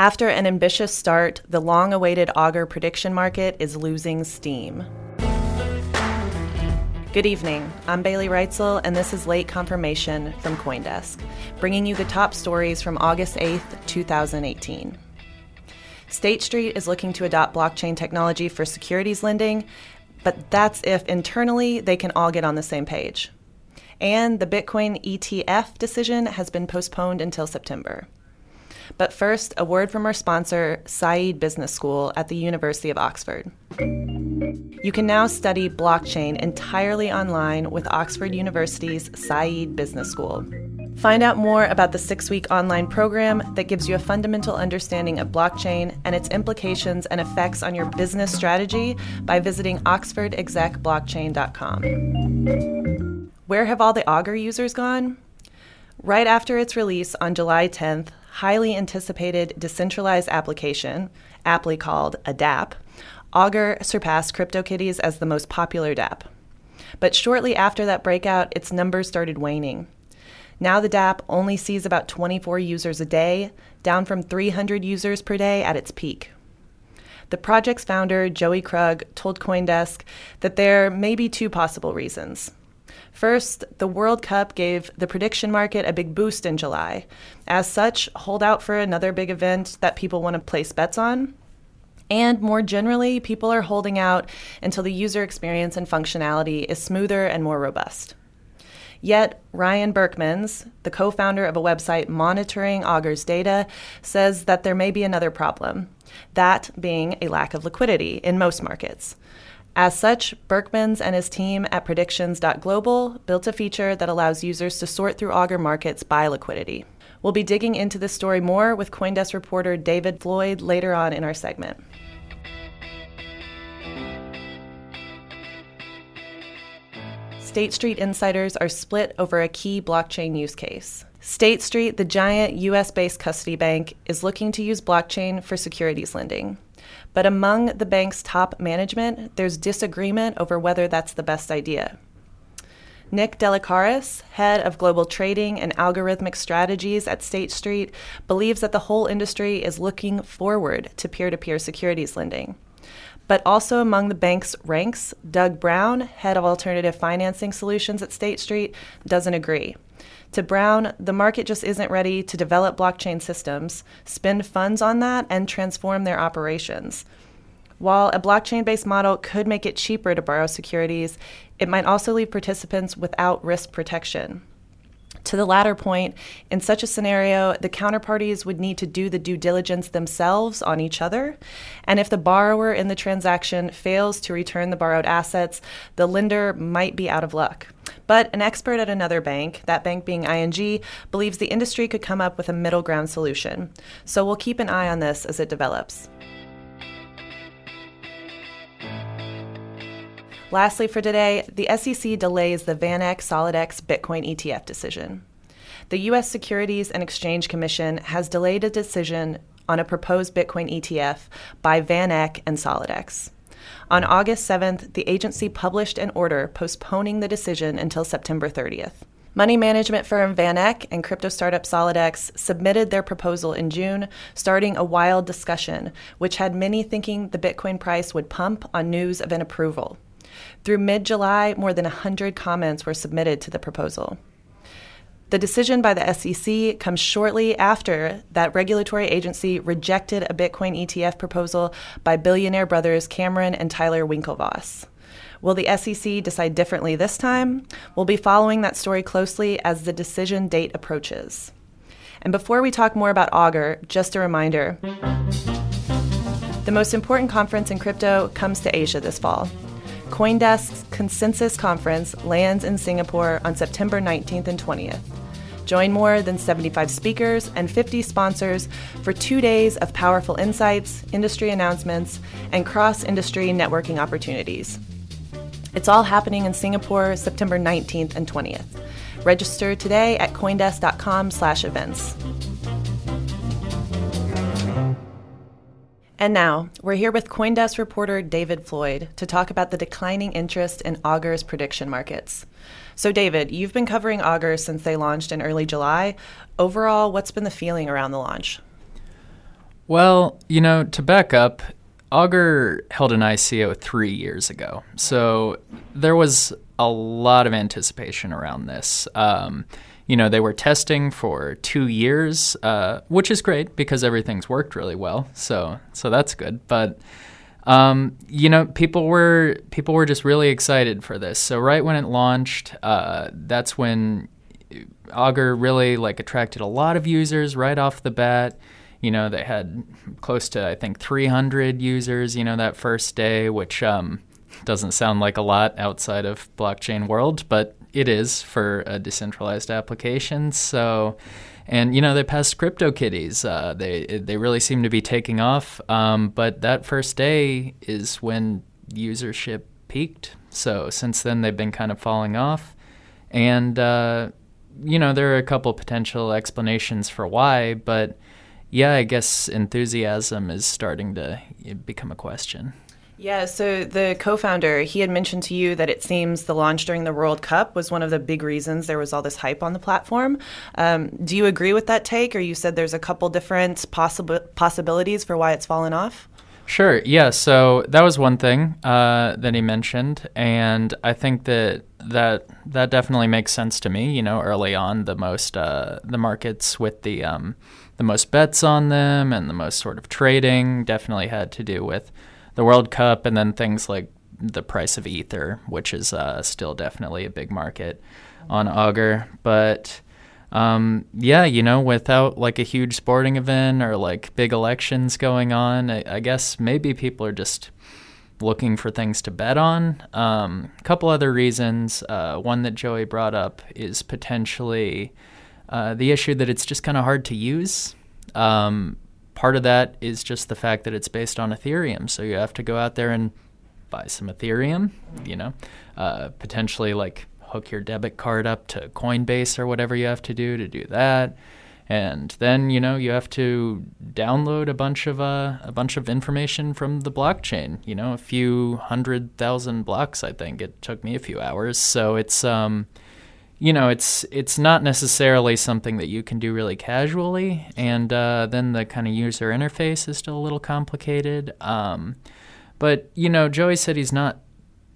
After an ambitious start, the long-awaited Augur prediction market is losing steam. Good evening, I'm Bailey Reitzel, and this is Late Confirmation from Coindesk, bringing you the top stories from August 8th, 2018. State Street is looking to adopt blockchain technology for securities lending, but that's if internally they can all get on the same page. And the Bitcoin ETF decision has been postponed until September. But first, a word from our sponsor, State Business School at the University of Oxford. You can now study blockchain entirely online with Oxford University's Said Business School. Find out more about the 6-week online program that gives you a fundamental understanding of blockchain and its implications and effects on your business strategy by visiting OxfordExecBlockchain.com. Where have all the Augur users gone? Right after its release on July 10th, highly anticipated decentralized application, aptly called a dApp, Augur surpassed CryptoKitties as the most popular dApp. But shortly after that breakout, its numbers started waning. Now the dApp only sees about 24 users a day, down from 300 users per day at its peak. The project's founder, Joey Krug, told Coindesk that there may be two possible reasons. First, the World Cup gave the prediction market a big boost in July. As such, hold out for another big event that people want to place bets on. And more generally, people are holding out until the user experience and functionality is smoother and more robust. Yet, Ryan Berkmans, the co-founder of a website monitoring Augur's data, says that there may be another problem, that being a lack of liquidity in most markets. As such, Berkmans and his team at predictions.global built a feature that allows users to sort through Augur markets by liquidity. We'll be digging into this story more with Coindesk reporter David Floyd later on in our segment. State Street insiders are split over a key blockchain use case. State Street, the giant U.S.-based custody bank, is looking to use blockchain for securities lending. But among the bank's top management, there's disagreement over whether that's the best idea. Nick Delicaris, head of global trading and algorithmic strategies at State Street, believes that the whole industry is looking forward to peer-to-peer securities lending. But also among the bank's ranks, Doug Brown, head of alternative financing solutions at State Street, doesn't agree. To Brown, the market just isn't ready to develop blockchain systems, spend funds on that, and transform their operations. While a blockchain-based model could make it cheaper to borrow securities, it might also leave participants without risk protection. To the latter point, in such a scenario, the counterparties would need to do the due diligence themselves on each other, and if the borrower in the transaction fails to return the borrowed assets, the lender might be out of luck. But an expert at another bank, that bank being ING, believes the industry could come up with a middle ground solution. So we'll keep an eye on this as it develops. Lastly for today, the SEC delays the VanEck SolidX Bitcoin ETF decision. The U.S. Securities and Exchange Commission has delayed a decision on a proposed Bitcoin ETF by VanEck and SolidX. On August 7th, the agency published an order postponing the decision until September 30th. Money management firm VanEck and crypto startup SolidX submitted their proposal in June, starting a wild discussion, which had many thinking the Bitcoin price would pump on news of an approval. Through mid-July, more than 100 comments were submitted to the proposal. The decision by the SEC comes shortly after that regulatory agency rejected a Bitcoin ETF proposal by billionaire brothers Cameron and Tyler Winklevoss. Will the SEC decide differently this time? We'll be following that story closely as the decision date approaches. And before we talk more about Augur, just a reminder. The most important conference in crypto comes to Asia this fall. Coindesk's Consensus Conference lands in Singapore on September 19th and 20th. Join more than 75 speakers and 50 sponsors for 2 days of powerful insights, industry announcements, and cross-industry networking opportunities. It's all happening in Singapore, September 19th and 20th. Register today at coindesk.com/events. And now, we're here with Coindesk reporter David Floyd to talk about the declining interest in Augur's prediction markets. So David, you've been covering Augur since they launched in early July. Overall, what's been the feeling around the launch? Well, you know, to back up, Augur held an ICO 3 years ago, so there was a lot of anticipation around this. You know, they were testing for 2 years, which is great because everything's worked really well. So that's good. But, you know, people were just really excited for this. So right when it launched, that's when Augur really attracted a lot of users right off the bat. You know, they had close to, I think, 300 users, you know, that first day, which doesn't sound like a lot outside of blockchain world, but it is for a decentralized application. So, and, you know, they passed CryptoKitties. They really seem to be taking off. But that first day is when usership peaked. So since then, they've been kind of falling off. And, you know, there are a couple potential explanations for why, but yeah, I guess enthusiasm is starting to become a question. Yeah, so the co-founder, he had mentioned to you that it seems the launch during the World Cup was one of the big reasons there was all this hype on the platform. Do you agree with that take, or you said there's a couple different possibilities for why it's fallen off? Sure, yeah, so that was one thing that he mentioned, and I think that definitely makes sense to me. You know, early on, the markets with the most bets on them and the most sort of trading definitely had to do with the World Cup, and then things like the price of Ether, which is still definitely a big market on Augur. But yeah, you know, without a huge sporting event or big elections going on, I guess maybe people are just looking for things to bet on. A couple other reasons. One that Joey brought up is potentially the issue that it's just kind of hard to use. Part of that is just the fact that it's based on Ethereum. So you have to go out there and buy some Ethereum, you know, potentially hook your debit card up to Coinbase or whatever you have to do that. And then, you know, you have to download a bunch of information from the blockchain, you know, a few 100,000 blocks, I think. It took me a few hours. So it's, you know, it's not necessarily something that you can do really casually, and then the kind of user interface is still a little complicated. But, you know, Joey said he's not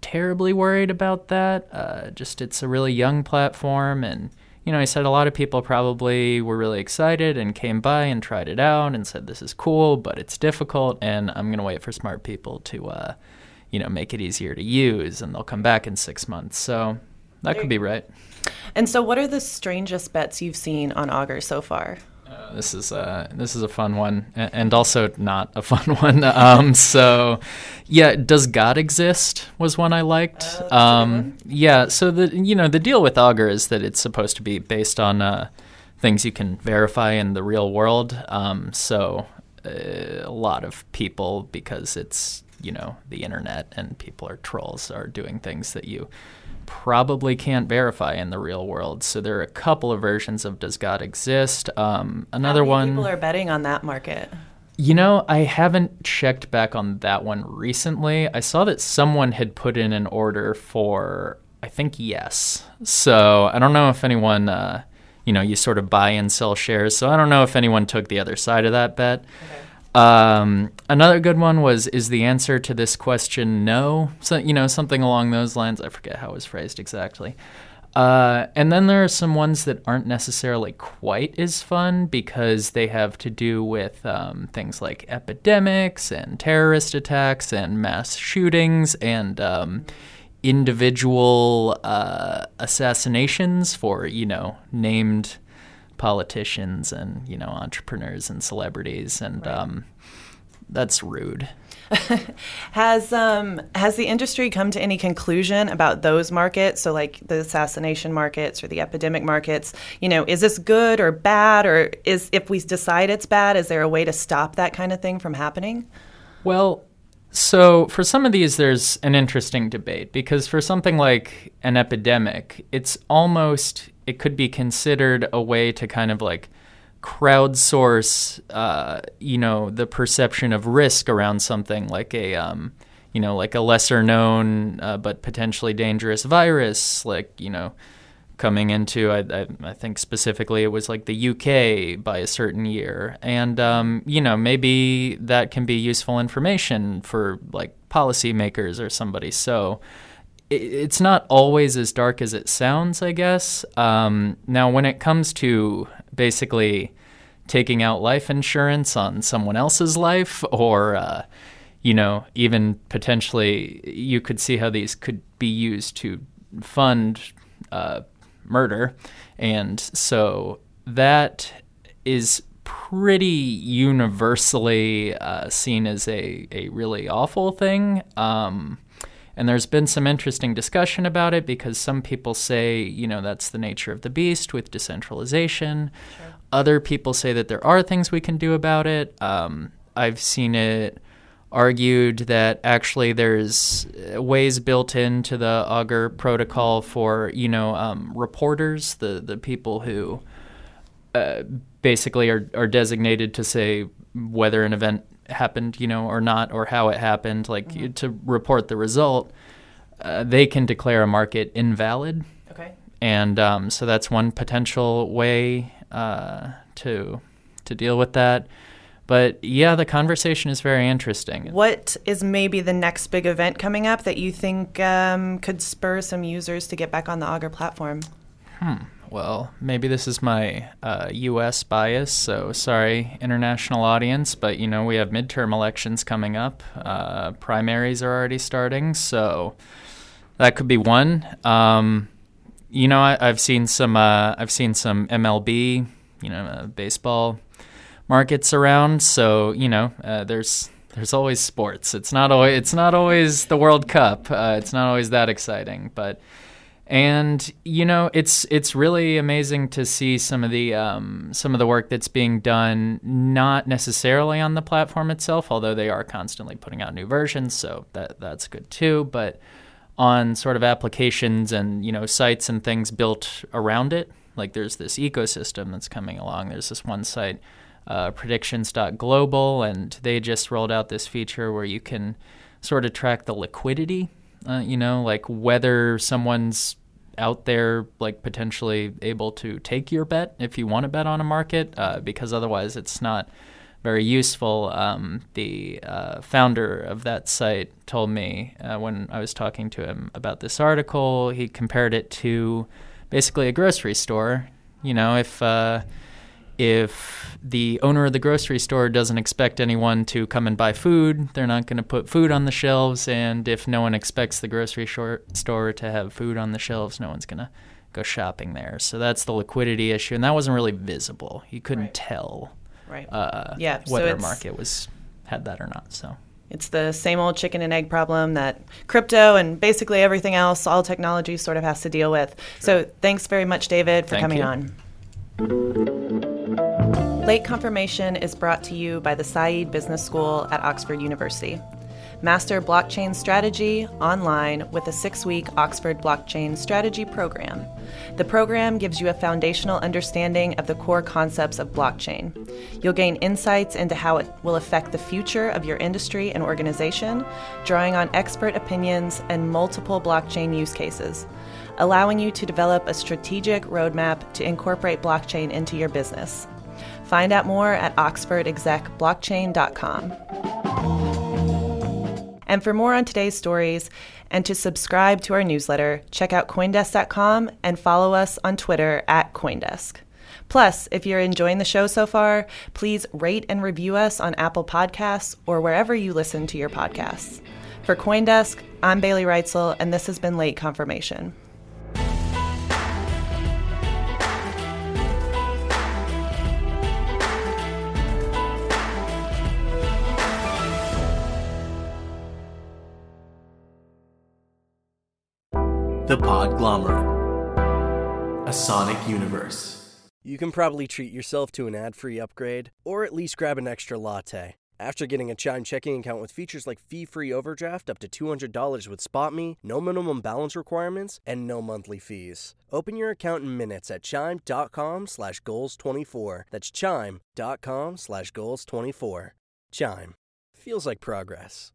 terribly worried about that. Just it's a really young platform, and, you know, he said a lot of people probably were really excited and came by and tried it out and said, this is cool, but it's difficult, and I'm going to wait for smart people to, you know, make it easier to use, and they'll come back in 6 months. So that could be right. And so what are the strangest bets you've seen on Augur so far? This is a fun one, and also not a fun one. So, yeah, does God exist was one I liked. Yeah, so the deal with Augur is that it's supposed to be based on things you can verify in the real world. So a lot of people, because it's, you know, the internet and people are trolls, are doing things that you probably can't verify in the real world. So there are a couple of versions of does God exist? Another one. People are betting on that market. You know, I haven't checked back on that one recently. I saw that someone had put in an order for, I think, yes. So I don't know if anyone, you know, you sort of buy and sell shares. So I don't know if anyone took the other side of that bet. Okay. Another good one was, is the answer to this question no? So, you know, something along those lines. I forget how it was phrased exactly. And then there are some ones that aren't necessarily quite as fun because they have to do with things like epidemics and terrorist attacks and mass shootings and individual assassinations for, you know, named politicians and, you know, entrepreneurs and celebrities. And right. That's rude. Has the industry come to any conclusion about those markets? So like the assassination markets or the epidemic markets, you know, is this good or bad? Or is, if we decide it's bad, is there a way to stop that kind of thing from happening? Well, so for some of these, there's an interesting debate because for something like an epidemic, it's almost, it could be considered a way to kind of like crowdsource, you know, the perception of risk around something like a, you know, like a lesser known but potentially dangerous virus, like, you know, coming into, I think specifically it was like the UK by a certain year. And, you know, maybe that can be useful information for like policymakers or somebody. So it's not always as dark as it sounds, I guess. Now, when it comes to basically taking out life insurance on someone else's life or, you know, even potentially you could see how these could be used to fund murder. And so that is pretty universally seen as a really awful thing. And there's been some interesting discussion about it because some people say, you know, that's the nature of the beast with decentralization. Sure. Other people say that there are things we can do about it. I've seen it argued that actually there's ways built into the Augur protocol for, you know, reporters, the people who basically are designated to say whether an event happened, you know, or not, or how it happened, like mm-hmm. to report the result, they can declare a market invalid. Okay. And so that's one potential way to deal with that. But yeah, the conversation is very interesting. What is maybe the next big event coming up that you think could spur some users to get back on the Augur platform? Well, maybe this is my U.S. bias, so sorry, international audience, but, you know, we have midterm elections coming up. Primaries are already starting, so that could be one. You know, I've seen some MLB, you know, baseball markets around, so, you know, there's always sports. It's not always the World Cup. It's not always that exciting, but... And, you know, it's really amazing to see some of the work that's being done, not necessarily on the platform itself, although they are constantly putting out new versions, so that's good too, but on sort of applications and, you know, sites and things built around it. Like there's this ecosystem that's coming along. There's this one site, predictions.global, and they just rolled out this feature where you can sort of track the liquidity. You know, like whether someone's out there like potentially able to take your bet if you want to bet on a market, because otherwise it's not very useful. The founder of that site told me when I was talking to him about this article, he compared it to basically a grocery store. You know, if the owner of the grocery store doesn't expect anyone to come and buy food, they're not going to put food on the shelves. And if no one expects the grocery store to have food on the shelves, no one's going to go shopping there. So that's the liquidity issue. And that wasn't really visible. You couldn't right. tell right. Yeah. whether a market had that or not. So it's the same old chicken and egg problem that crypto and basically everything else, all technology sort of has to deal with. Sure. So thanks very much, David, for coming on. Late Confirmation is brought to you by the Said Business School at Oxford University. Master blockchain strategy online with a 6-week Oxford Blockchain Strategy program. The program gives you a foundational understanding of the core concepts of blockchain. You'll gain insights into how it will affect the future of your industry and organization, drawing on expert opinions and multiple blockchain use cases, allowing you to develop a strategic roadmap to incorporate blockchain into your business. Find out more at OxfordExecBlockchain.com. And for more on today's stories and to subscribe to our newsletter, check out Coindesk.com and follow us on Twitter @Coindesk. Plus, if you're enjoying the show so far, please rate and review us on Apple Podcasts or wherever you listen to your podcasts. For Coindesk, I'm Bailey Reitzel, and this has been Late Confirmation. The Podglomerate, a sonic universe. You can probably treat yourself to an ad-free upgrade, or at least grab an extra latte. After getting a Chime checking account with features like fee-free overdraft up to $200 with SpotMe, no minimum balance requirements, and no monthly fees. Open your account in minutes at chime.com/goals24. That's chime.com/goals24. Chime. Feels like progress.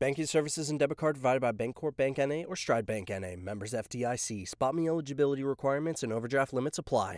Banking services and debit card provided by Bancorp Bank N.A. or Stride Bank N.A. Members FDIC. SpotMe eligibility requirements and overdraft limits apply.